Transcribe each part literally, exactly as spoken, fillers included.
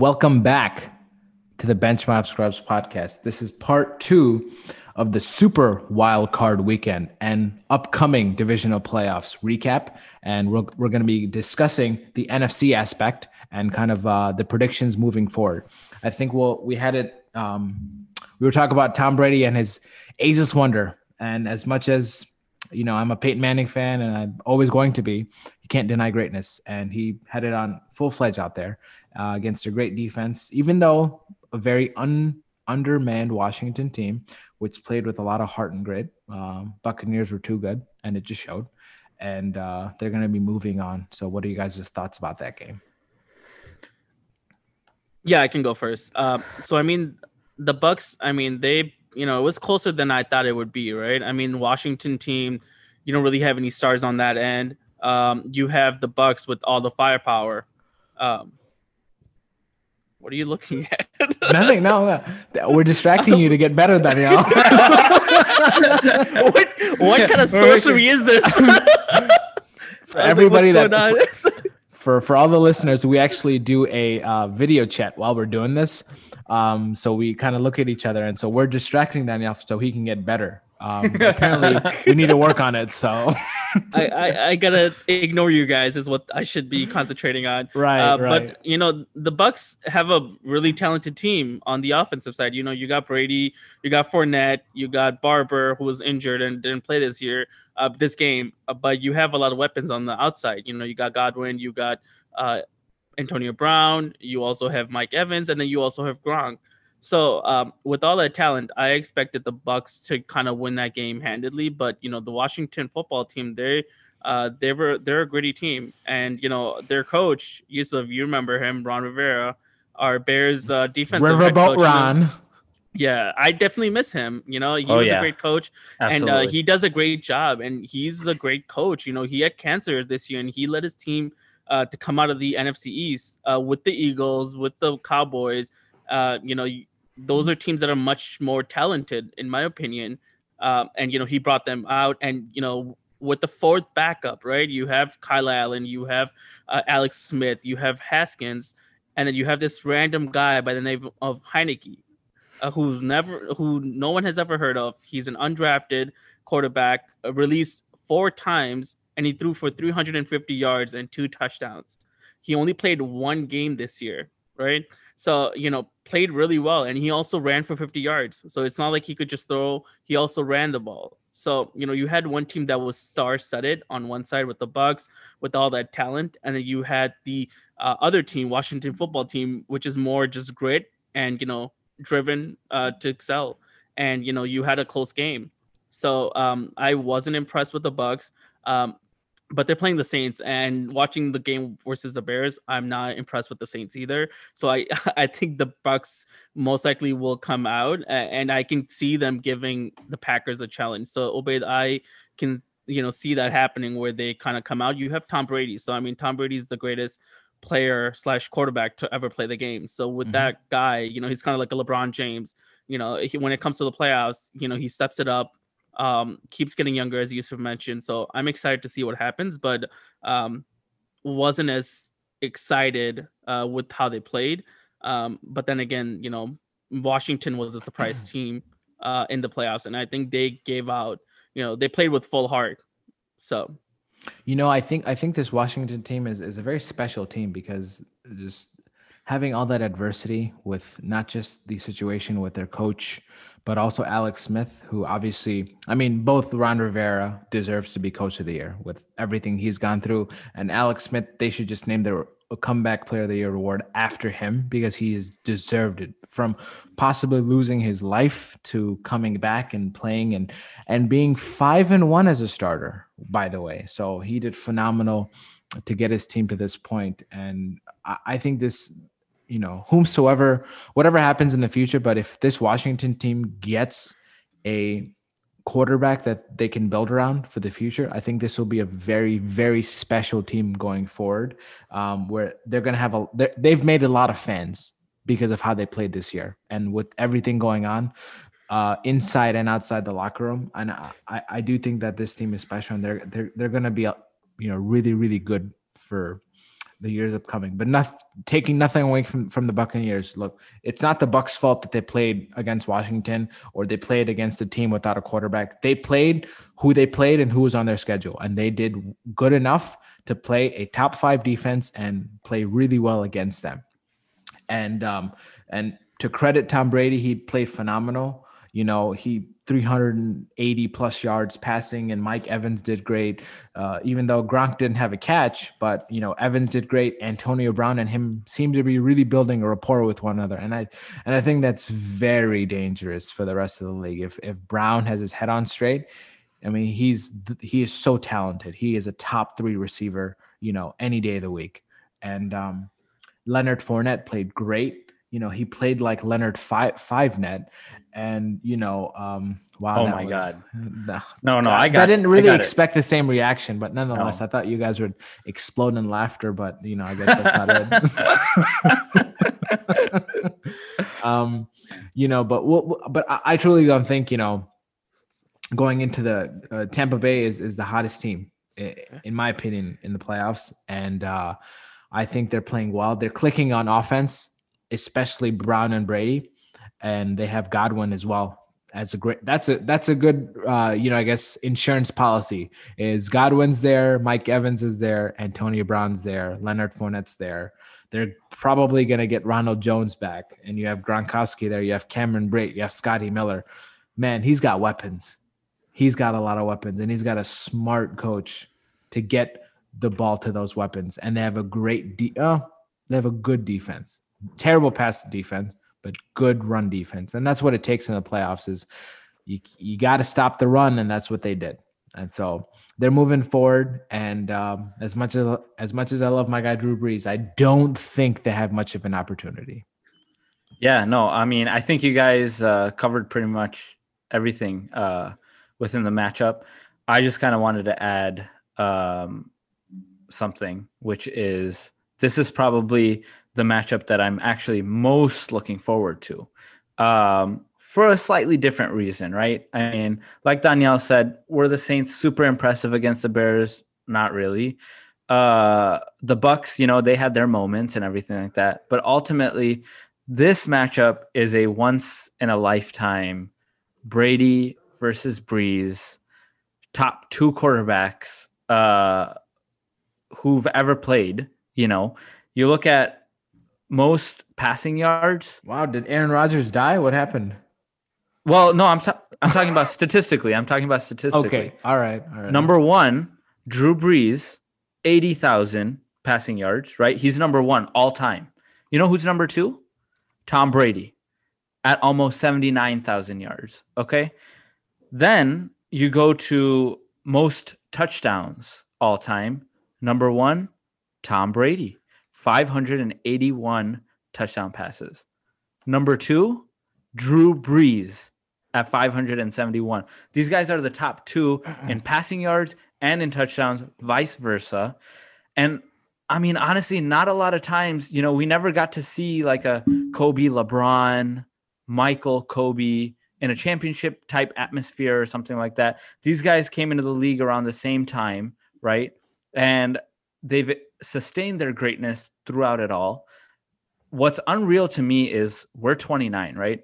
Welcome back to the Bench Mob Scrubs podcast. This is part two of the Super Wild Card Weekend and upcoming divisional playoffs recap. And we're, we're going to be discussing the N F C aspect and kind of uh, the predictions moving forward. I think we'll, we had it, um, we were talking about Tom Brady and his ageless wonder. And as much as, you know, I'm a Peyton Manning fan and I'm always going to be, you can't deny greatness. And he had it on full-fledged out there uh, against a great defense, even though a very un undermanned Washington team, which played with a lot of heart and grit. Um, Buccaneers were too good, and it just showed. And uh, they're going to be moving on. So what are you guys' thoughts about that game? Yeah, I can go first. Uh, so, I mean, the Bucs, I mean, they, you know, it was closer than I thought it would be, right? I mean, Washington team, you don't really have any stars on that end. Um, you have the Bucs with all the firepower. Um, what are you looking at? Nothing. No, no, we're distracting you to get better than y'all. what, what kind of sorcery is this? For everybody like, that for for all the listeners, we actually do a uh, video chat while we're doing this. Um, so we kind of look at each other, and so we're distracting Daniel so he can get better. Um, apparently, we need to work on it. So I, I, I gotta ignore you guys is what I should be concentrating on. Right, uh, right. But you know, the Bucs have a really talented team on the offensive side. You know, you got Brady, you got Fournette, you got Barber, who was injured and didn't play this year, uh, this game. Uh, but you have a lot of weapons on the outside. You know, you got Godwin, you got uh, Antonio Brown, you also have Mike Evans, and then you also have Gronk. So um, with all that talent, I expected the Bucs to kind of win that game handedly. But you know, the Washington football team, they uh, they were they're a gritty team, and you know their coach, Yusuf, you remember him, Ron Rivera, our Bears uh, defensive head coach. Riverboat Ron. Yeah, I definitely miss him. You know, he oh, was yeah. a great coach, Absolutely. and uh, he does a great job, and he's a great coach. You know, he had cancer this year, and he led his team uh, to come out of the N F C East uh, with the Eagles, with the Cowboys. Uh, you know. Those are teams that are much more talented, in my opinion. Um, and, you know, he brought them out. And, you know, with the fourth backup, right, you have Kyle Allen, you have uh, Alex Smith, you have Haskins, and then you have this random guy by the name of Heineke, uh, who's never, who no one has ever heard of. He's an undrafted quarterback, uh, released four times, and he threw for three hundred fifty yards and two touchdowns. He only played one game this year, right? So, you know, played really well. And he also ran for fifty yards. So it's not like he could just throw. He also ran the ball. So, you know, you had one team that was star-studded on one side with the Bucs, with all that talent. And then you had the uh, other team, Washington football team, which is more just grit and, you know, driven uh, to excel. And, you know, you had a close game. So um, I wasn't impressed with the Bucs. Um, But they're playing the Saints, and watching the game versus the Bears, I'm not impressed with the Saints either. So I, I think the Bucs most likely will come out, and I can see them giving the Packers a challenge. So Obaid, I can you know see that happening where they kind of come out. You have Tom Brady, so I mean Tom Brady is the greatest player slash quarterback to ever play the game. So with mm-hmm. that guy, you know he's kind of like a LeBron James. You know he, when it comes to the playoffs, you know he steps it up. Um, keeps getting younger, as Yusuf mentioned. So I'm excited to see what happens, but um, wasn't as excited uh, with how they played. Um, but then again, you know, Washington was a surprise team uh, in the playoffs, and I think they gave out. You know, they played with full heart. So, you know, I think I think this Washington team is is a very special team because just having all that adversity with not just the situation with their coach, but also Alex Smith, who obviously, I mean, both Ron Rivera deserves to be coach of the year with everything he's gone through. And Alex Smith, they should just name their comeback player of the year award after him because he's deserved it, from possibly losing his life to coming back and playing and, and being five and one as a starter, by the way. So he did phenomenal to get his team to this point. And I, I think this, you know, whomsoever, whatever happens in the future. But if this Washington team gets a quarterback that they can build around for the future, I think this will be a very, very special team going forward, um, where they're going to have a, they've made a lot of fans because of how they played this year. And with everything going on uh, inside and outside the locker room. And I, I do think that this team is special, and they're, they're, they're going to be, you know, really, really good for the years upcoming. But not taking nothing away from, from the Buccaneers. Look, it's not the Bucs' fault that they played against Washington or they played against a team without a quarterback. They played who they played and who was on their schedule. And they did good enough to play a top five defense and play really well against them. And um, and to credit Tom Brady, he played phenomenal. You know, he three hundred eighty plus yards passing, and Mike Evans did great. Uh, even though Gronk didn't have a catch, but you know, Evans did great. Antonio Brown and him seem to be really building a rapport with one another, and I and I think that's very dangerous for the rest of the league. If if Brown has his head on straight, I mean, he's he is so talented. He is a top three receiver, you know, any day of the week. And um, Leonard Fournette played great. You know, he played like Leonard five, five net and, you know, um, wow. Oh my was, God. No, no, no I got I didn't really I expect it. the same reaction, but nonetheless, no. I thought you guys would explode in laughter, but you know, I guess that's not it. um, you know, but, we'll, but I truly don't think, you know, going into the uh, Tampa Bay is, is the hottest team in my opinion in the playoffs. And uh, I think they're playing well. They're clicking on offense, especially Brown and Brady, and they have Godwin as well. That's a great, that's a, that's a good, uh, you know, I guess insurance policy is Godwin's there. Mike Evans is there. Antonio Brown's there. Leonard Fournette's there. They're probably going to get Ronald Jones back, and you have Gronkowski there. You have Cameron Brate. You have Scotty Miller, man. He's got weapons. He's got a lot of weapons, and he's got a smart coach to get the ball to those weapons. And they have a great, de- oh, they have a good defense. Terrible pass defense, but good run defense. And that's what it takes in the playoffs is you you got to stop the run, and that's what they did. And so they're moving forward. And um, as much as as much as I love my guy Drew Brees, I don't think they have much of an opportunity. Yeah, no, I mean, I think you guys uh, covered pretty much everything uh, within the matchup. I just kind of wanted to add um, something, which is this is probably – the matchup that I'm actually most looking forward to um, for a slightly different reason, right? I mean, like Danielle said, were the Saints super impressive against the Bears? Not really. Uh, the Bucs, you know, they had their moments and everything like that. But ultimately, this matchup is a once-in-a-lifetime Brady versus Brees, top two quarterbacks uh, who've ever played, you know. You look at most passing yards. Wow, did Aaron Rodgers die? What happened? Well, no, I'm, ta- I'm talking about statistically. I'm talking about statistically. Okay, all right. All right. Number one, Drew Brees, eighty thousand passing yards, right? He's number one all time. You know who's number two? Tom Brady at almost seventy-nine thousand yards, okay? Then you go to most touchdowns all time. Number one, Tom Brady. five hundred eighty-one touchdown passes. Number two, Drew Brees at five hundred seventy-one. These guys are the top two in passing yards and in touchdowns, vice versa. And I mean, honestly, not a lot of times, you know, we never got to see like a Kobe, LeBron, Michael, Kobe in a championship type atmosphere or something like that. These guys came into the league around the same time, right? And they've sustained their greatness throughout it all. What's unreal to me is we're twenty-nine, right?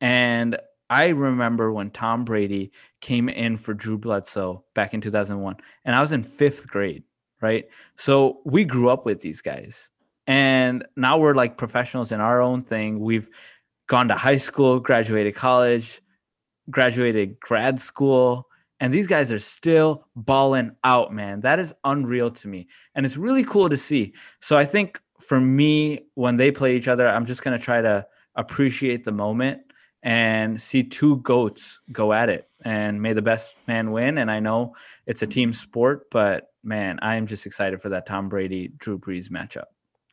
And I remember when Tom Brady came in for Drew Bledsoe back in two thousand one, and I was in fifth grade, right? So we grew up with these guys, and now we're like professionals in our own thing. We've gone to high school, graduated college, graduated grad school, and these guys are still balling out, man. That is unreal to me. And it's really cool to see. So I think for me, when they play each other, I'm just going to try to appreciate the moment and see two goats go at it. And may the best man win. And I know it's a team sport, but man, I am just excited for that Tom Brady, Drew Brees matchup.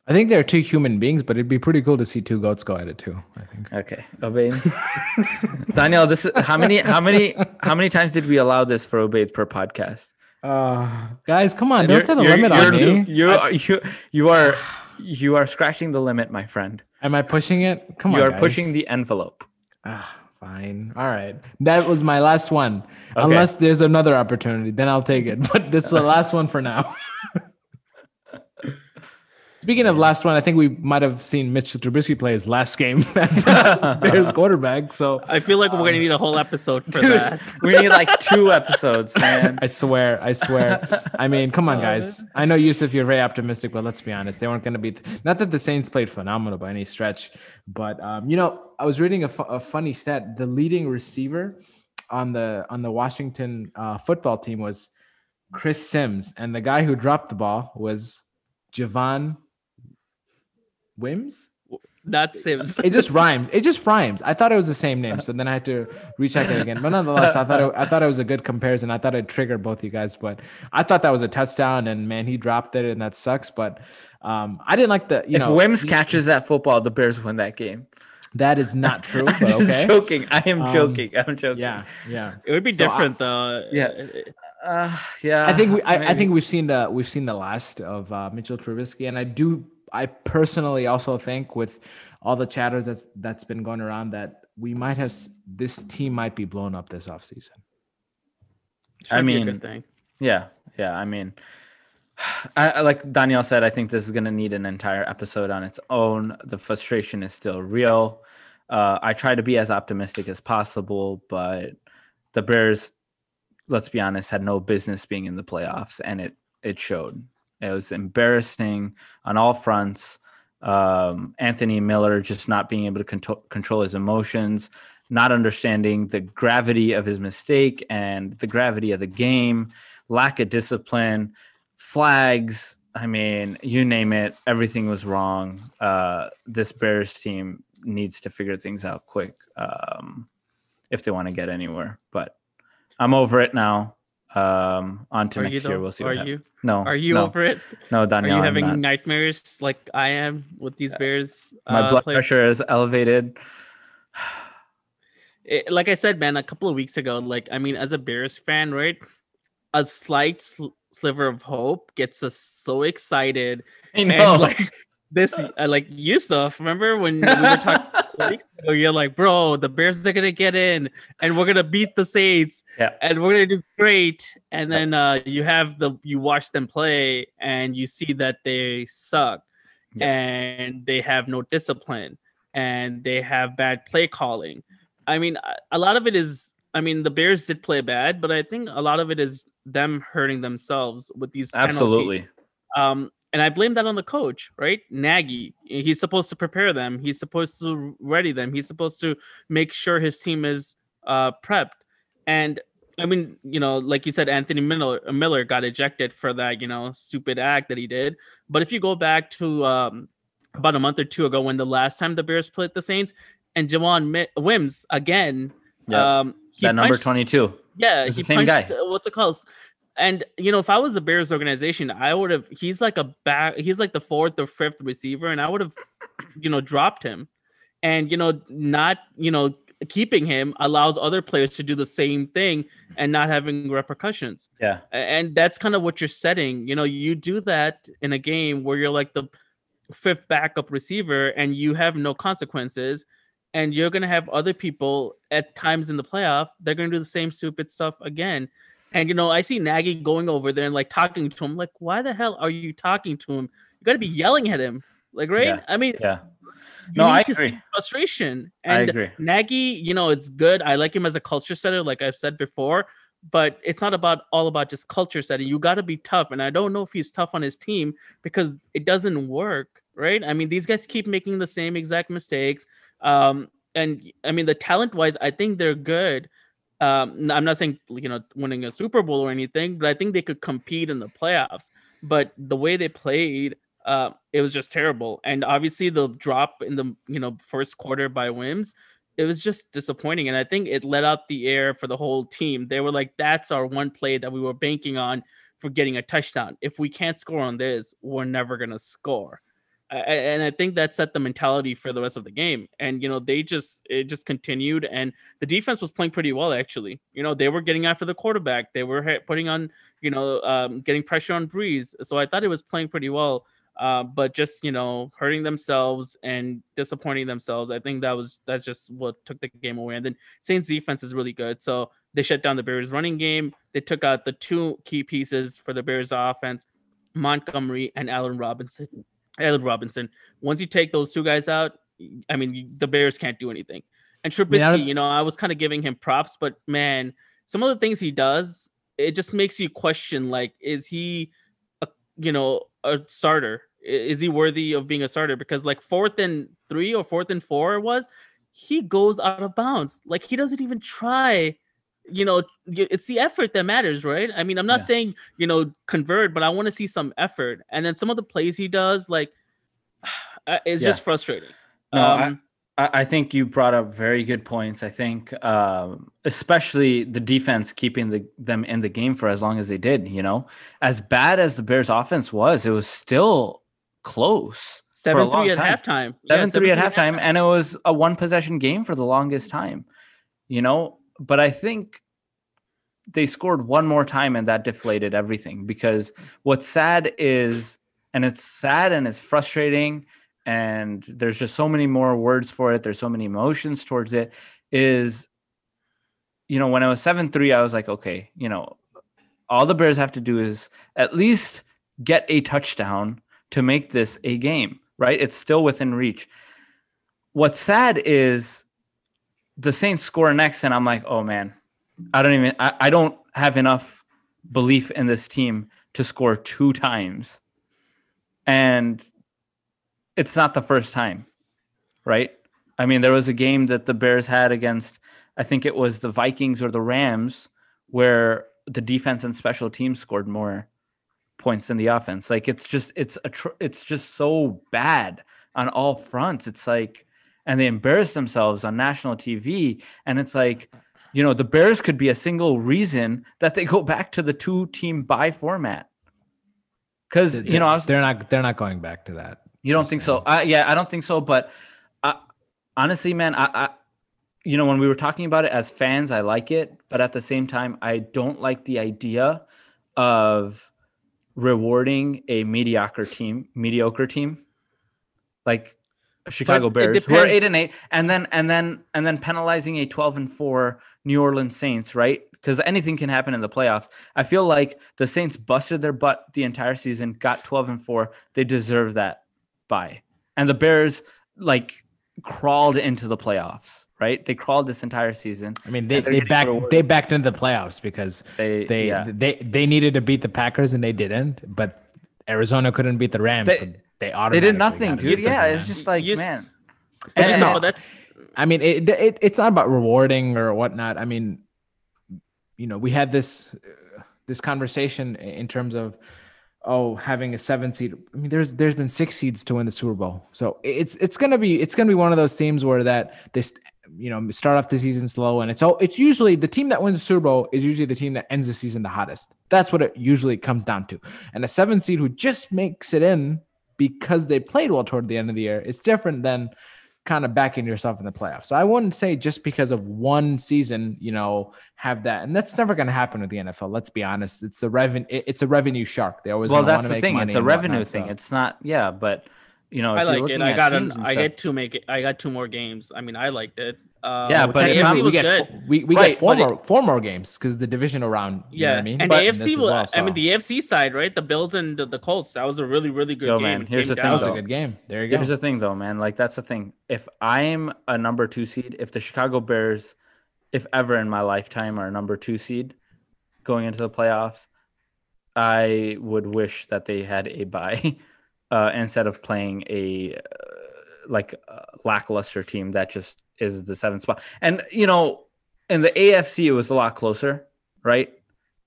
I think they're two human beings, but it'd be pretty cool to see two goats go at it too. I think. Okay, Obaid. Danielle, this is, how many, how many, how many times did we allow this for Obaid per podcast? Uh, guys, come on! Don't set a limit on me. You are you you are you are scratching the limit, my friend. Am I pushing it? Come on, you are guys. Pushing the envelope. Ah, fine. All right, that was my last one. Okay. Unless there's another opportunity, then I'll take it. But this is the last one for now. Speaking of last one, I think we might have seen Mitch Trubisky play his last game as Bears quarterback. So I feel like we're um, going to need a whole episode for dude, that. We need like two episodes, man. I swear, I swear. I mean, come on, guys. I know, Yusuf, you're very optimistic, but let's be honest. They weren't going to be – not that the Saints played phenomenal by any stretch, but, um, you know, I was reading a, fu- a funny stat. The leading receiver on the, on the Washington uh, football team was Chris Sims, and the guy who dropped the ball was Javon Wims? Not Sims. It just rhymes. It just rhymes. I thought it was the same name, so then I had to recheck it again. But nonetheless, I thought it, I thought it was a good comparison. I thought it'd trigger both you guys, but I thought that was a touchdown, and man, he dropped it, and that sucks. But um, I didn't like the you if know. If Wims he, catches that football, the Bears win that game. That is not true. I'm but just okay. joking. I am joking. Um, I'm joking. Yeah, yeah. It would be so different I, though. Yeah, uh, yeah. I think we. I, I think we've seen the we've seen the last of uh, Mitchell Trubisky, and I do. I personally also think, with all the chatters that's that's been going around, that we might have this team might be blown up this offseason. I mean, be a good thing. yeah, yeah. I mean. I, like Danielle said, I think this is going to need an entire episode on its own. The frustration is still real. Uh, I try to be as optimistic as possible, but the Bears, let's be honest, had no business being in the playoffs, and it it showed. It was embarrassing on all fronts. Um, Anthony Miller just not being able to control, control his emotions, not understanding the gravity of his mistake and the gravity of the game, lack of discipline, flags. I mean, you name it, everything was wrong. Uh, this Bears team needs to figure things out quick um, if they want to get anywhere. But I'm over it now. Um, on to are next year, we'll see. Are what you? No, are you no. over it? No, Daniel, are you having not. nightmares like I am with these Bears? Uh, My blood players? pressure is elevated. It, like I said, man, a couple of weeks ago, like I mean, as a Bears fan, right? A slight. Sl- sliver of hope gets us so excited. I know. And like this uh, like Yusuf, remember when we were talking you're like, bro, the Bears are gonna get in and we're gonna beat the Saints, yeah, and we're gonna do great. And then uh you have the you watch them play and you see that they suck, yeah, and they have no discipline and they have bad play calling. I mean, a lot of it is I mean, the Bears did play bad, but I think a lot of it is them hurting themselves with these penalties. Absolutely. Um, and I blame that on the coach, right? Nagy. He's supposed to prepare them. He's supposed to ready them. He's supposed to make sure his team is uh, prepped. And, I mean, you know, like you said, Anthony Miller, Miller got ejected for that, you know, stupid act that he did. But if you go back to um, about a month or two ago when the last time the Bears played the Saints, and Javon Wims, again, yep. um, He that punched, number twenty-two. Yeah, he same punched guy. Uh, what's it called? And you know, if I was the Bears organization, I would have. He's like a back. He's like the fourth or fifth receiver, and I would have, you know, dropped him. And you know, not you know, keeping him allows other players to do the same thing and not having repercussions. Yeah, and that's kind of what you're setting. You know, you do that in a game where you're like the fifth backup receiver, and you have no consequences. And you're going to have other people at times in the playoff. They're going to do the same stupid stuff again. And, you know, I see Nagy going over there and, like, talking to him. Like, why the hell are you talking to him? You got to be yelling at him. Like, right? Yeah. I mean, yeah. No, you need I to agree. see frustration. And I agree. Nagy, you know, it's good. I like him as a culture setter, like I've said before. But it's not about all about just culture setting. You got to be tough. And I don't know if he's tough on his team because it doesn't work, right? I mean, these guys keep making the same exact mistakes. Um, and I mean, the talent wise, I think they're good. Um, I'm not saying, you know, winning a Super Bowl or anything, but I think they could compete in the playoffs. But the way they played, uh, it was just terrible. And obviously the drop in the, you know, first quarter by Wims, it was just disappointing. And I think it let out the air for the whole team. They were like, that's our one play that we were banking on for getting a touchdown. If we can't score on this, we're never going to score. And I think that set the mentality for the rest of the game. And, you know, they just, it just continued. And the defense was playing pretty well, actually. You know, they were getting after the quarterback. They were putting on, you know, um, getting pressure on Breeze. So I thought it was playing pretty well. Uh, but just, you know, hurting themselves and disappointing themselves. I think that was, that's just what took the game away. And then Saints defense is really good. So they shut down the Bears running game. They took out the two key pieces for the Bears offense, Montgomery and Allen Robinson. Allen Robinson. Once you take those two guys out, I mean, the Bears can't do anything. And Trubisky, yeah. you know, I was kind of giving him props, but man, some of the things he does, it just makes you question, like, is he, a, you know, a starter? Is he worthy of being a starter? Because like fourth and three or fourth and four was, he goes out of bounds. Like he doesn't even try, you know, it's the effort that matters, right? I mean, I'm not yeah. saying, you know, convert, but I want to see some effort. And then some of the plays he does, like, it's yeah. just frustrating. No, um, I, I think you brought up very good points. I think um, especially the defense keeping the, them in the game for as long as they did, you know, as bad as the Bears offense was, it was still close. seven three at halftime. seven three at halftime. And it was a one possession game for the longest time, you know, but I think they scored one more time and that deflated everything, because what's sad is, and it's sad and it's frustrating, and there's just so many more words for it, there's so many emotions towards it, is, you know, when I was seven three, I was like, okay, you know, all the Bears have to do is at least get a touchdown to make this a game, right? It's still within reach. What's sad is the Saints score next, and I'm like, oh man, I don't even, I, I don't have enough belief in this team to score two times. And it's not the first time, right? I mean, there was a game that the Bears had against, I think it was the Vikings or the Rams, where the defense and special teams scored more points than the offense. Like, it's just, it's a, tr- it's just so bad on all fronts. It's like, and they embarrassed themselves on national T V. And it's like, you know, the Bears could be a single reason that they go back to the two team bye format. Cause you know, I was, they're not, they're not going back to that. You don't think so? I, yeah, I don't think so. But I, honestly, man, I, I, you know, when we were talking about it as fans, I like it. But at the same time, I don't like the idea of rewarding a mediocre team, mediocre team, like Chicago Bears, who are eight and eight, and then and then and then penalizing a twelve and four New Orleans Saints, right? Because anything can happen in the playoffs. I feel like the Saints busted their butt the entire season, got twelve and four. They deserve that. By. And the Bears like crawled into the playoffs, right? They crawled this entire season. I mean, they they backed rewarded. they backed into the playoffs because they they, yeah. they they needed to beat the Packers and they didn't. But Arizona couldn't beat the Rams. They so they, automatically they did nothing, dude. Yeah, man. It's just like you, man. And, you know, that's. I mean, it, it it's not about rewarding or whatnot. I mean, you know, we had this uh, this conversation in terms of. Oh, having a seven seed. I mean, there's there's been six seeds to win the Super Bowl, so it's it's gonna be it's gonna be one of those teams where that this you know start off the season slow, and it's all it's usually the team that wins the Super Bowl is usually the team that ends the season the hottest. That's what it usually comes down to. And a seven seed who just makes it in because they played well toward the end of the year is different than kind of backing yourself in the playoffs. So I wouldn't say just because of one season, you know, have that, and that's never going to happen with the N F L. Let's be honest; it's a revenue, it's a revenue shark. They always well, that's the thing. It's a revenue whatnot, thing. So. It's not, yeah, but you know, if I like it. I got, an, I get to make it. I got two more games. I mean, I liked it. Uh, yeah, but the A F C we was get good. we we right, get four more it, four more games because the divisional round. You yeah, know what I mean, and but, the A F C. And was, well, so. I mean, the A F C side, right? The Bills and the, the Colts. That was a really really good Yo, game. Man, here's game the thing. That was a good game. There you go. Here's the thing, though, man. Like that's the thing. If I'm a number two seed, if the Chicago Bears, if ever in my lifetime, are a number two seed going into the playoffs, I would wish that they had a bye uh, instead of playing a uh, like uh, lackluster team that just. Is the seventh spot. And, you know, in the A F C, it was a lot closer, right?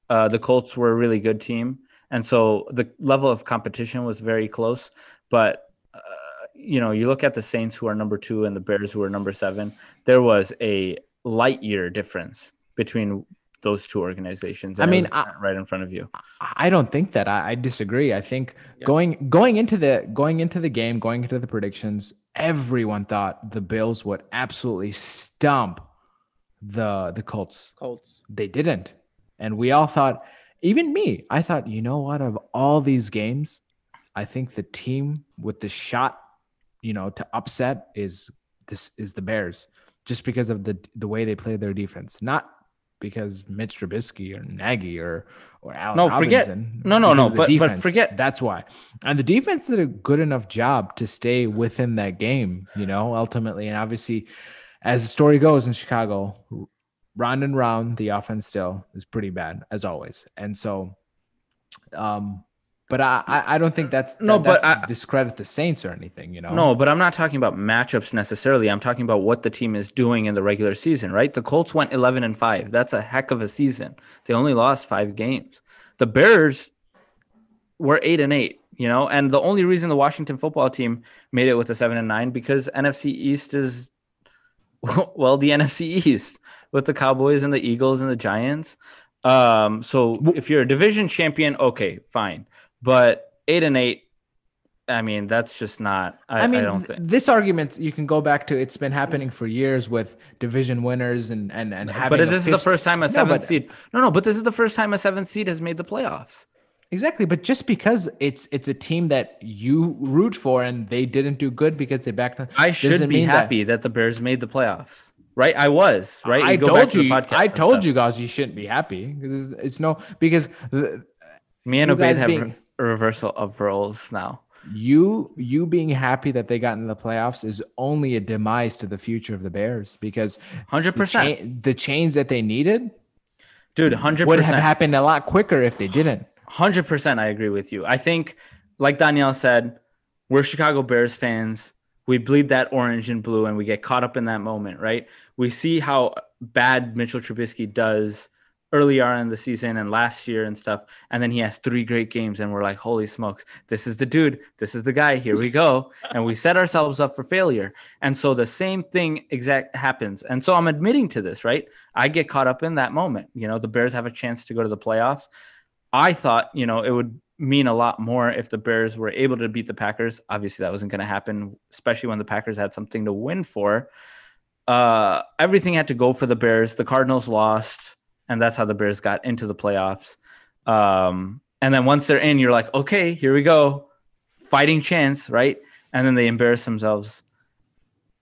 Uh, the Colts were a really good team. And so the level of competition was very close. But, uh, you know, you look at the Saints who are number two and the Bears who are number seven, there was a light year difference between those two organizations. I mean, I, right in front of you. I don't think that I, I disagree. I think yeah. going, going into the, going into the game, going into the predictions, everyone thought the Bills would absolutely stomp the the Colts. Colts. They didn't. And we all thought, even me, I thought, you know what, of all these games, I think the team with the shot, you know, to upset is this is the Bears, just because of the the way they play their defense. Not because Mitch Trubisky or Nagy or or Allen no, Robinson. Forget, no, no, no. But, defense, but forget. That's why. And the defense did a good enough job to stay within that game, you know, ultimately. And obviously, as the story goes in Chicago, round and round, the offense still is pretty bad, as always. And so, um, but I, I don't think that's, that, no, but that's I, to discredit the Saints or anything, you know? No, but I'm not talking about matchups necessarily. I'm talking about what the team is doing in the regular season, right? The Colts went eleven and five. That's a heck of a season. They only lost five games. The Bears were eight and eight, you know? And the only reason the Washington football team made it with a seven and nine, because N F C East is, well, the N F C East with the Cowboys and the Eagles and the Giants. Um, so if you're a division champion, okay, fine. But eight and eight, I mean, that's just not, I, I, mean, I don't think. This argument, you can go back to, it's been happening for years with division winners and, and, and having. But this is fifth, the first time a seventh no, but, seed. No, no, but this is the first time a seventh seed has made the playoffs. Exactly. But just because it's it's a team that you root for and they didn't do good because they backed up, I should be happy that, that the Bears made the playoffs. Right, I was right. I told you. I told you guys you shouldn't be happy because it's, it's no because the, me and Obaid have being, a reversal of roles now. You you being happy that they got into the playoffs is only a demise to the future of the Bears because one hundred percent the, cha- the change that they needed, dude, one hundred percent would have happened a lot quicker if they didn't. one hundred percent, I agree with you. I think, like Danielle said, we're Chicago Bears fans. We bleed that orange and blue and we get caught up in that moment, right? We see how bad Mitchell Trubisky does early on in the season and last year and stuff. And then he has three great games and we're like, holy smokes, this is the dude. This is the guy. Here we go. And we set ourselves up for failure. And so the same thing exact happens. And so I'm admitting to this, right? I get caught up in that moment. You know, the Bears have a chance to go to the playoffs. I thought, you know, it would mean a lot more if the Bears were able to beat the Packers. Obviously, that wasn't going to happen, especially when the Packers had something to win for. Uh, everything had to go for the Bears. The Cardinals lost, and that's how the Bears got into the playoffs. Um, and then once they're in, you're like, okay, here we go. Fighting chance, right? And then they embarrass themselves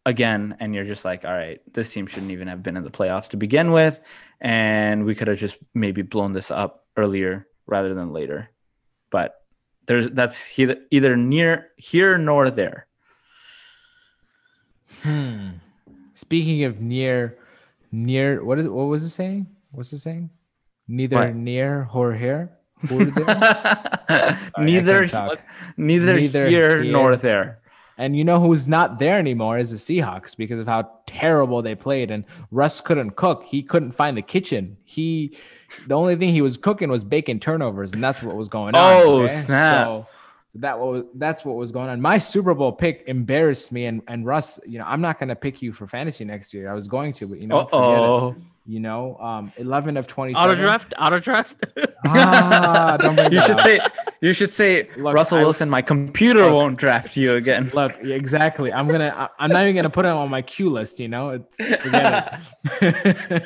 again, and you're just like, all right, this team shouldn't even have been in the playoffs to begin with, and we could have just maybe blown this up earlier rather than later. But there's that's either near here nor there. Hmm. Speaking of near, near, what is what was it saying? What's it saying? Neither what? Near nor here. Sorry, neither, neither, neither here, here nor there. And you know who's not there anymore is the Seahawks because of how terrible they played. And Russ couldn't cook. He couldn't find the kitchen. He, the only thing he was cooking was bacon turnovers, and that's what was going on. Oh, okay? snap. So, so that was, that's what was going on. My Super Bowl pick embarrassed me. And, and Russ, you know, I'm not going to pick you for fantasy next year. I was going to, but, you know, oh, you know, um, eleven of twenty-seven. Auto draft, auto draft. ah, don't make you should up. say You should say, look, Russell Wilson, was, my computer look, won't draft you again. Look, exactly. I'm going to, I'm not even going to put him on my queue list, you know? It's, forget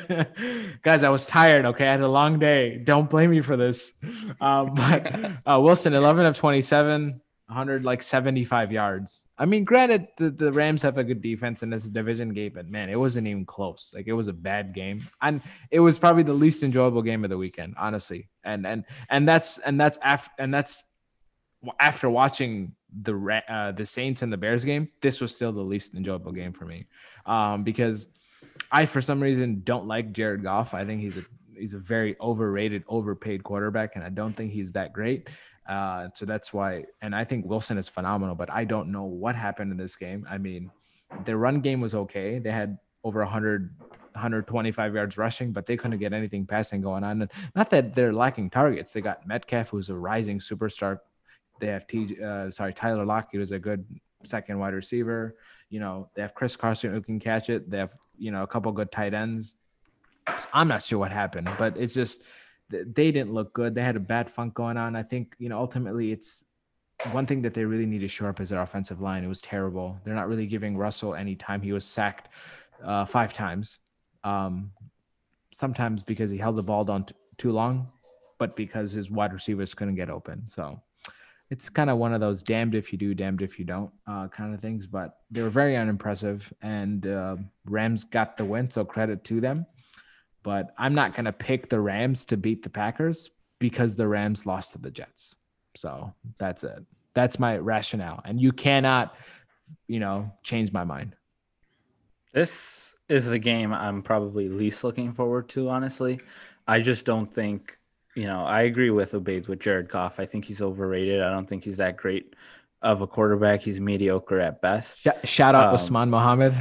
it. Guys, I was tired. Okay. I had a long day. Don't blame me for this. Uh, but uh, Wilson, eleven of twenty-seven, one hundred like seventy-five yards. I mean, granted, the, the Rams have a good defense in this division game, but man, it wasn't even close. Like, it was a bad game, and it was probably the least enjoyable game of the weekend, honestly. And and and that's and that's after and that's after watching the uh, the Saints and the Bears game. This was still the least enjoyable game for me, um, because I for some reason don't like Jared Goff. I think he's a he's a very overrated, overpaid quarterback, and I don't think he's that great. Uh, so that's why, and I think Wilson is phenomenal, but I don't know what happened in this game. I mean, their run game was okay. They had over one hundred, one hundred twenty-five yards rushing, but they couldn't get anything passing going on. And not that they're lacking targets. They got Metcalf, who's a rising superstar. They have T. Uh, sorry, Tyler Lockett, who's a good second wide receiver. You know, they have Chris Carson who can catch it. They have, you know, a couple good tight ends. So I'm not sure what happened, but it's just, they didn't look good. They had a bad funk going on. I think, you know, ultimately it's one thing that they really need to shore up is their offensive line. It was terrible. They're not really giving Russell any time. He was sacked uh, five times, um, sometimes because he held the ball down t- too long, but because his wide receivers couldn't get open. So it's kind of one of those damned if you do, damned if you don't uh, kind of things, but they were very unimpressive, and uh, Rams got the win. So credit to them. But I'm not going to pick the Rams to beat the Packers because the Rams lost to the Jets. So that's it. That's my rationale. And you cannot, you know, change my mind. This is the game I'm probably least looking forward to, honestly. I just don't think, you know, I agree with Obaid with Jared Goff. I think he's overrated. I don't think he's that great of a quarterback. He's mediocre at best. Shout out um, Usman Mohammed.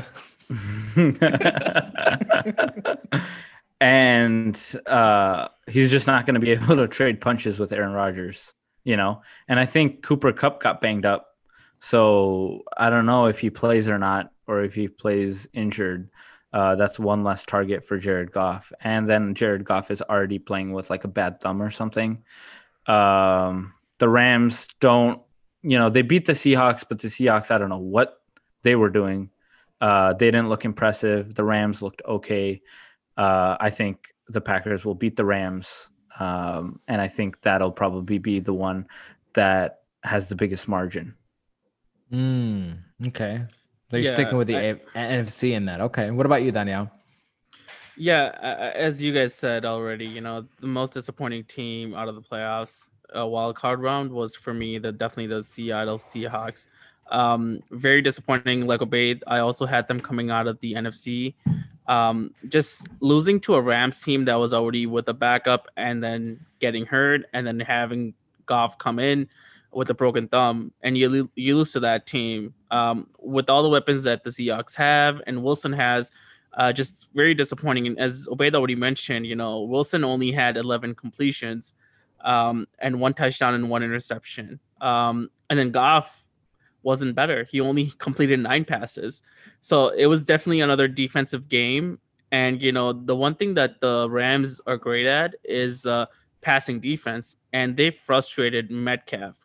And uh, he's just not going to be able to trade punches with Aaron Rodgers, you know? And I think Cooper Kupp got banged up. So I don't know if he plays or not, or if he plays injured. Uh, that's one less target for Jared Goff. And then Jared Goff is already playing with like a bad thumb or something. Um, the Rams don't, you know, they beat the Seahawks, but the Seahawks, I don't know what they were doing. Uh, they didn't look impressive. The Rams looked okay. Uh, I think the Packers will beat the Rams. Um, and I think that'll probably be the one that has the biggest margin. Mm, okay. So you're yeah, sticking with the I, N F C in that. Okay. What about you, Daniel? Yeah. Uh, as you guys said already, you know, the most disappointing team out of the playoffs uh, wild card round was for me, the definitely the Seattle Seahawks. Um, very disappointing. Like Obaid, I also had them coming out of the N F C. Um, just losing to a Rams team that was already with a backup and then getting hurt and then having Goff come in with a broken thumb, and you, you lose to that team um, with all the weapons that the Seahawks have and Wilson has, uh, just very disappointing. And as Obaid already mentioned, you know, Wilson only had eleven completions um, and one touchdown and one interception. Um, and then Goff wasn't better. He only completed nine passes. So it was definitely another defensive game. And, you know, the one thing that the Rams are great at is uh, passing defense, and they frustrated Metcalf.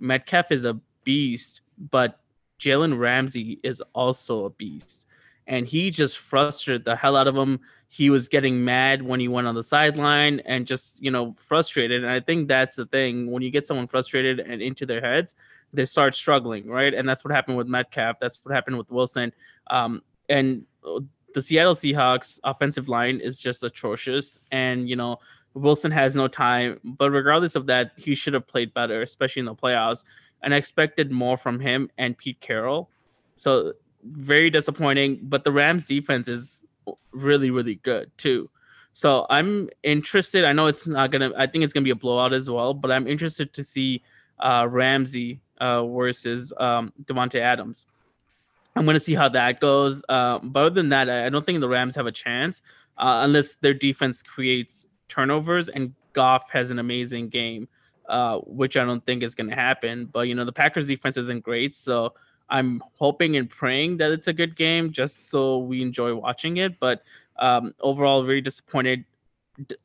Metcalf is a beast, but Jalen Ramsey is also a beast. And he just frustrated the hell out of him. He was getting mad when he went on the sideline and just, you know, frustrated. And I think that's the thing. When you get someone frustrated and into their heads, they start struggling, right? And that's what happened with Metcalf. That's what happened with Wilson. Um, and the Seattle Seahawks offensive line is just atrocious. And, you know, Wilson has no time, but regardless of that, he should have played better, especially in the playoffs, and I expected more from him and Pete Carroll. So very disappointing, but the Rams defense is really, really good too. So I'm interested. I know it's not going to, I think it's going to be a blowout as well, but I'm interested to see uh, Ramsey uh, versus um, Devontae Adams. I'm going to see how that goes. Uh, but other than that, I don't think the Rams have a chance uh, unless their defense creates turnovers, and Goff has an amazing game, uh, which I don't think is going to happen. But, you know, the Packers defense isn't great, so I'm hoping and praying that it's a good game just so we enjoy watching it. But um, overall, very disappointed.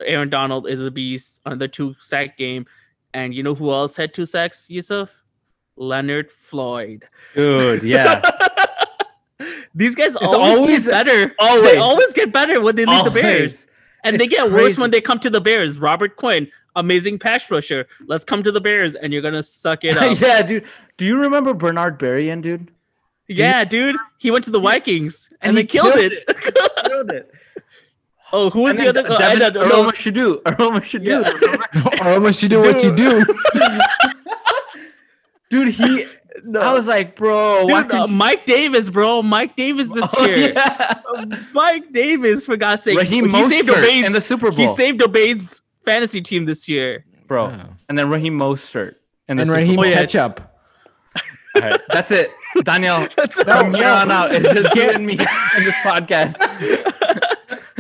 Aaron Donald is a beast on the two-sack game. And you know who else had two sacks, Yusuf? Leonard Floyd. Dude, yeah. These guys it's always, always get better. Always. They always get better when they leave always. The Bears. And it's they get crazy. Worse when they come to the Bears. Robert Quinn, amazing pass rusher. Let's come to the Bears, and you're going to suck it up. Yeah, dude. Do you remember Bernard Berrien, dude? Do yeah, you- dude. He went to the Vikings, and, and they killed, killed it. it. killed it. Oh, who was the other? Oh, I don't know. Aroma Shadu. Aroma Shadu. Yeah. Aroma Shadu, what you do. Dude, he... No. I was like, bro, Dude, uh, you... Mike Davis, bro, Mike Davis this oh, year. Yeah. Mike Davis, for God's sake, Raheem he saved Obaid's in the Super Bowl. He saved Obaid's fantasy team this year, bro. Oh. And then Raheem Mostert and, and Raheem Ketchup. All right, that's it, Daniel. That's from here on out, it's just you and me in this podcast.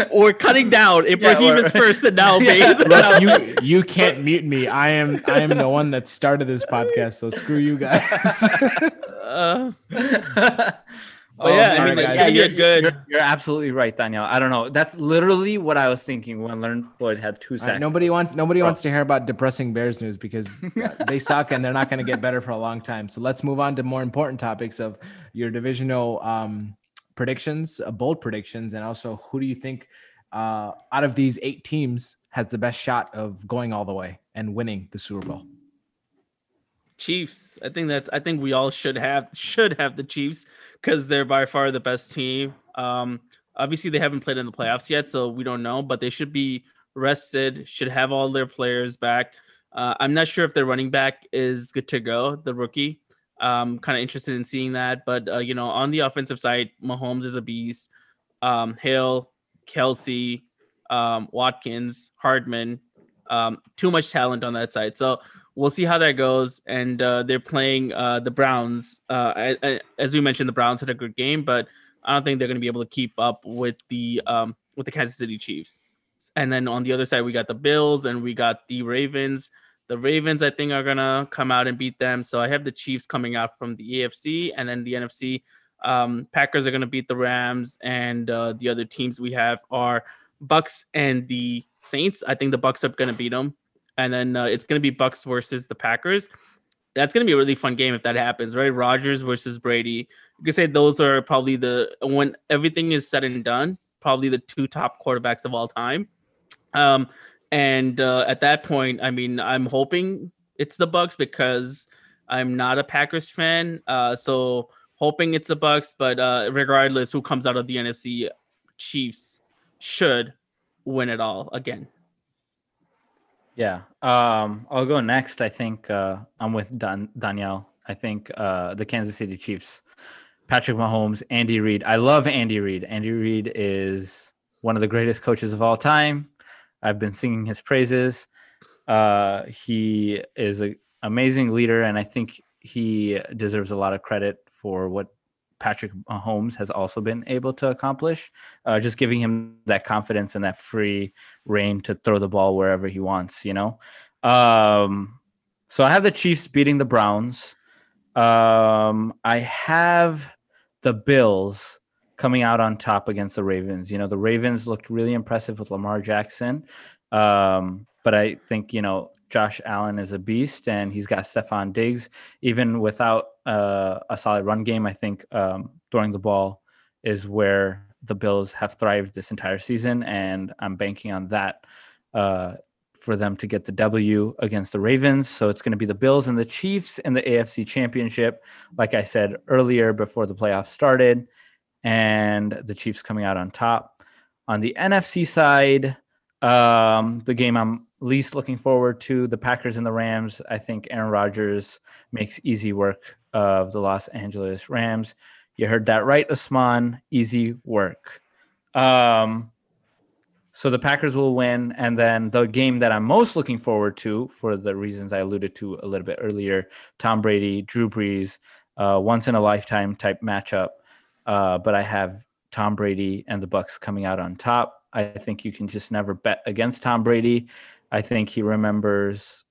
Or cutting down if yeah, Raheem or, is first and now yeah. Look, you you can't mute me. I am I am the one that started this podcast, so screw you guys. uh, oh yeah, I mean, like, yeah, you're good. You're, you're absolutely right, Daniel. I don't know. That's literally what I was thinking when Leonard Floyd had two sacks. Right, nobody wants nobody Bro. wants to hear about depressing Bears news because they suck and they're not going to get better for a long time. So let's move on to more important topics of your divisional. Um, predictions, uh, bold predictions, and also who do you think uh, out of these eight teams has the best shot of going all the way and winning the Super Bowl? Chiefs. I think that I think we all should have should have the Chiefs because they're by far the best team. Um, Obviously, they haven't played in the playoffs yet, so we don't know, but they should be rested, should have all their players back. Uh, I'm not sure if their running back is good to go, the rookie. I'm kind of interested in seeing that. But, uh, you know, on the offensive side, Mahomes is a beast. Um, Hill, Kelsey, um, Watkins, Hardman, um, too much talent on that side. So we'll see how that goes. And uh, they're playing uh, the Browns. Uh, I, I, as we mentioned, the Browns had a good game, but I don't think they're going to be able to keep up with the um, with the Kansas City Chiefs. And then on the other side, we got the Bills and we got the Ravens. The Ravens, I think, are going to come out and beat them. So I have the Chiefs coming out from the A F C, and then the N F C. Um, Packers are going to beat the Rams, and uh, the other teams we have are Bucks and the Saints. I think the Bucks are going to beat them. And then uh, it's going to be Bucks versus the Packers. That's going to be a really fun game if that happens, right? Rodgers versus Brady. You could say those are probably the, when everything is said and done, probably the two top quarterbacks of all time. Um, and uh, at that point, I mean, I'm hoping it's the Bucks because I'm not a Packers fan. Uh, so hoping it's the Bucks, but uh, regardless, who comes out of the N F C, Chiefs should win it all again. Yeah, um, I'll go next. I think uh, I'm with Dan- Danielle. I think uh, the Kansas City Chiefs, Patrick Mahomes, Andy Reid. I love Andy Reid. Andy Reid is one of the greatest coaches of all time. I've been singing his praises. Uh, he is an amazing leader, and I think he deserves a lot of credit for what Patrick Mahomes has also been able to accomplish, uh, just giving him that confidence and that free reign to throw the ball wherever he wants, you know? Um, so I have the Chiefs beating the Browns. Um, I have the Bills coming out on top against the Ravens. You know, the Ravens looked really impressive with Lamar Jackson. Um, but I think, you know, Josh Allen is a beast, and he's got Stephon Diggs. Even without uh, a solid run game, I think um, throwing the ball is where the Bills have thrived this entire season, and I'm banking on that uh, for them to get the W against the Ravens. So it's going to be the Bills and the Chiefs in the A F C Championship, like I said earlier before the playoffs started, and the Chiefs coming out on top. On the N F C side, um, the game I'm least looking forward to, the Packers and the Rams. I think Aaron Rodgers makes easy work of the Los Angeles Rams. You heard that right, Osman. Easy work. Um, so the Packers will win. And then the game that I'm most looking forward to, for the reasons I alluded to a little bit earlier, Tom Brady, Drew Brees, uh, once-in-a-lifetime type matchup. Uh, but I have Tom Brady and the Bucks coming out on top. I think you can just never bet against Tom Brady. I think he remembers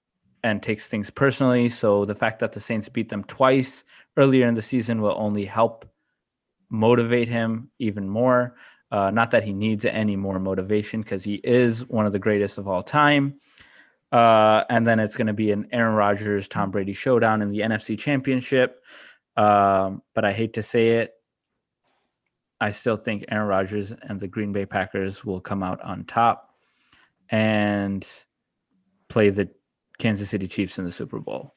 and takes things personally. So the fact that the Saints beat them twice earlier in the season will only help motivate him even more. Uh, not that he needs any more motivation, because he is one of the greatest of all time. Uh, and then it's going to be an Aaron Rodgers, Tom Brady showdown in the N F C Championship. Um, but I hate to say it, I still think Aaron Rodgers and the Green Bay Packers will come out on top and play the Kansas City Chiefs in the Super Bowl.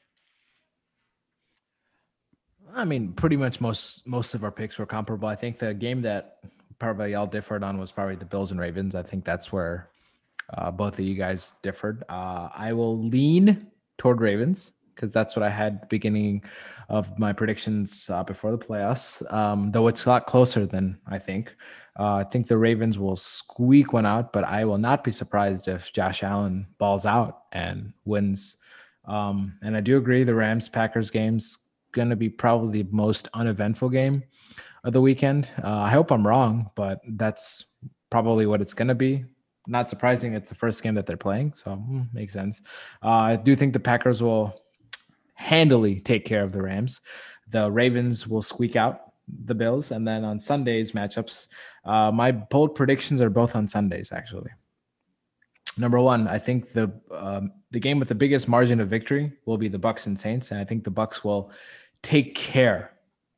I mean, pretty much most most of our picks were comparable. I think the game that probably all differed on was probably the Bills and Ravens. I think that's where uh, both of you guys differed. Uh, I will lean toward Ravens, because that's what I had at the beginning of my predictions uh, before the playoffs, um, though it's a lot closer than I think. Uh, I think the Ravens will squeak one out, but I will not be surprised if Josh Allen balls out and wins. Um, and I do agree the Rams-Packers game's going to be probably the most uneventful game of the weekend. Uh, I hope I'm wrong, but that's probably what it's going to be. Not surprising, it's the first game that they're playing, so hmm, makes sense. Uh, I do think the Packers will handily take care of the Rams. The Ravens will squeak out the Bills. And then on Sunday's matchups, uh, my bold predictions are both on Sundays, actually. Number one, I think the um, the game with the biggest margin of victory will be the Bucks and Saints. And I think the Bucks will take care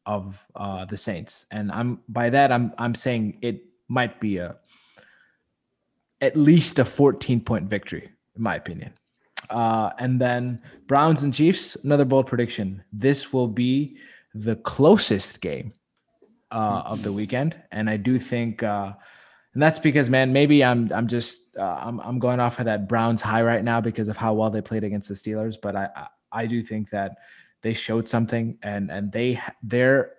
of uh, the Saints. And I'm by that, I'm I'm saying it might be a at least a fourteen-point victory, in my opinion. Uh, and then Browns and Chiefs, another bold prediction. This will be the closest game uh, of the weekend. And I do think, uh, and that's because, man, maybe I'm, I'm just, uh, I'm, I'm going off of that Browns high right now because of how well they played against the Steelers. But I, I, I do think that they showed something, and, and they, they're,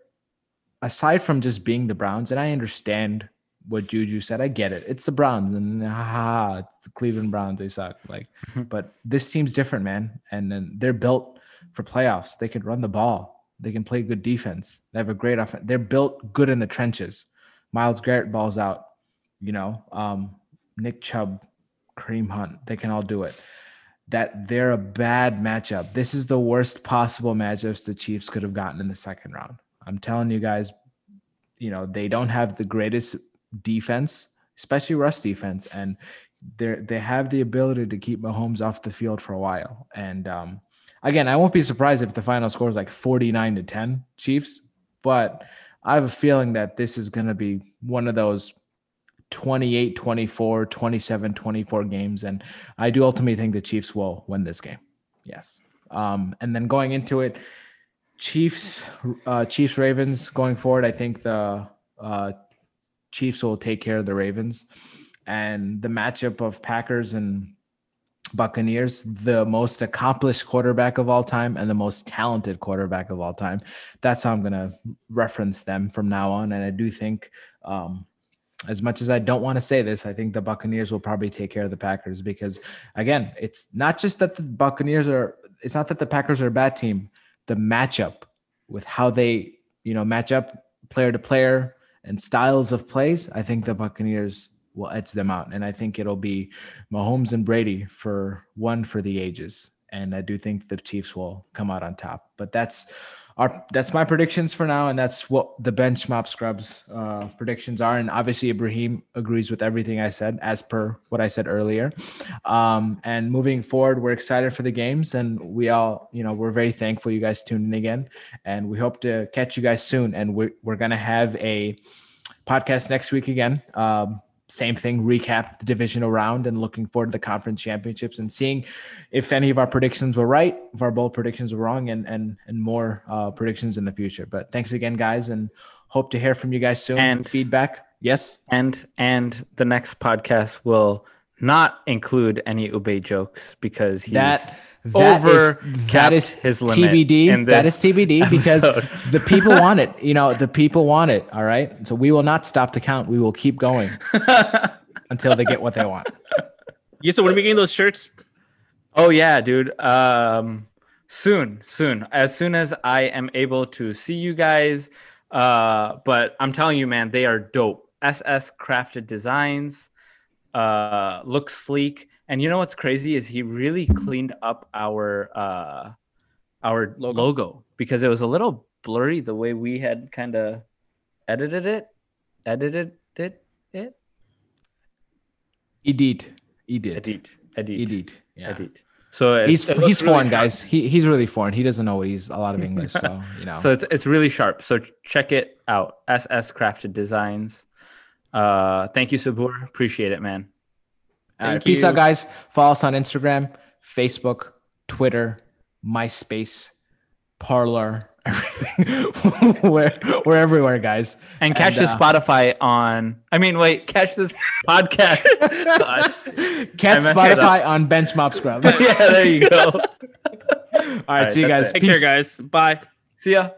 aside from just being the Browns, and I understand what Juju said, I get it. It's the Browns, and haha, ah, the Cleveland Browns, they suck. Like, but this team's different, man. And then they're built for playoffs. They can run the ball. They can play good defense. They have a great offense. They're built good in the trenches. Myles Garrett balls out, you know, um, Nick Chubb, Kareem Hunt, they can all do it. That they're a bad matchup. This is the worst possible matchups the Chiefs could have gotten in the second round. I'm telling you guys, you know, they don't have the greatest defense, especially rush defense, and they they have the ability to keep Mahomes off the field for a while. And um, again, I won't be surprised if the final score is like forty-nine to ten Chiefs, but I have a feeling that this is going to be one of those twenty-eight twenty-four, twenty-seven twenty-four games, and I do ultimately think the Chiefs will win this game. Yes. Um, and then going into it, Chiefs, uh, Chiefs, Ravens going forward, I think the uh, Chiefs will take care of the Ravens. And the matchup of Packers and Buccaneers, the most accomplished quarterback of all time and the most talented quarterback of all time. That's how I'm going to reference them from now on. And I do think, um, as much as I don't want to say this, I think the Buccaneers will probably take care of the Packers because, again, it's not just that the Buccaneers are – it's not that the Packers are a bad team. The matchup with how they, you know, match up player to player and styles of plays, I think the Buccaneers will edge them out. And I think it'll be Mahomes and Brady for one for the ages. And I do think the Chiefs will come out on top. But that's our that's my predictions for now. And that's what the Bench Mob Scrubs uh, predictions are. And obviously, Ibrahim agrees with everything I said, as per what I said earlier. Um, and moving forward, we're excited for the games. And we all, you know, we're very thankful you guys tuned in again. And we hope to catch you guys soon. And we're, we're going to have a podcast next week again. Um, Same thing, recap the divisional round and looking forward to the conference championships and seeing if any of our predictions were right, if our bold predictions were wrong, and and and more uh, predictions in the future. But thanks again, guys, and hope to hear from you guys soon. And feedback, yes. And and the next podcast will not include any Ube jokes because he's that, that over is, that is his limit. T B D. That is T B D because the people want it. You know, the people want it. All right. So we will not stop the count. We will keep going until they get what they want. Yeah. So when are we getting those shirts? Oh yeah, dude. Um, soon, soon, as soon as I am able to see you guys. Uh, but I'm telling you, man, they are dope. S S Crafted Designs. Uh, looks sleek, and you know what's crazy is he really cleaned up our uh, our logo. logo because it was a little blurry the way we had kind of edited it, edited it, it. Edit, edit, edit, edit, edit. Yeah. Edit. So it, he's it he's really foreign, sharp. guys. He he's really foreign. He doesn't know he's a lot of English, so you know. So it's it's really sharp. So check it out. S S Crafted Designs. Uh, thank you, Sabur. Appreciate it, man. Thank right, peace you. out, guys. Follow us on Instagram, Facebook, Twitter, MySpace, Parler, everything. we're, we're everywhere, guys. And catch and, the uh, Spotify on. I mean, wait, catch this podcast. Catch Spotify on Bench Mob Scrubs. Yeah, there you go. All right, All right see you guys. It. Take Peace. care, guys. Bye. See ya.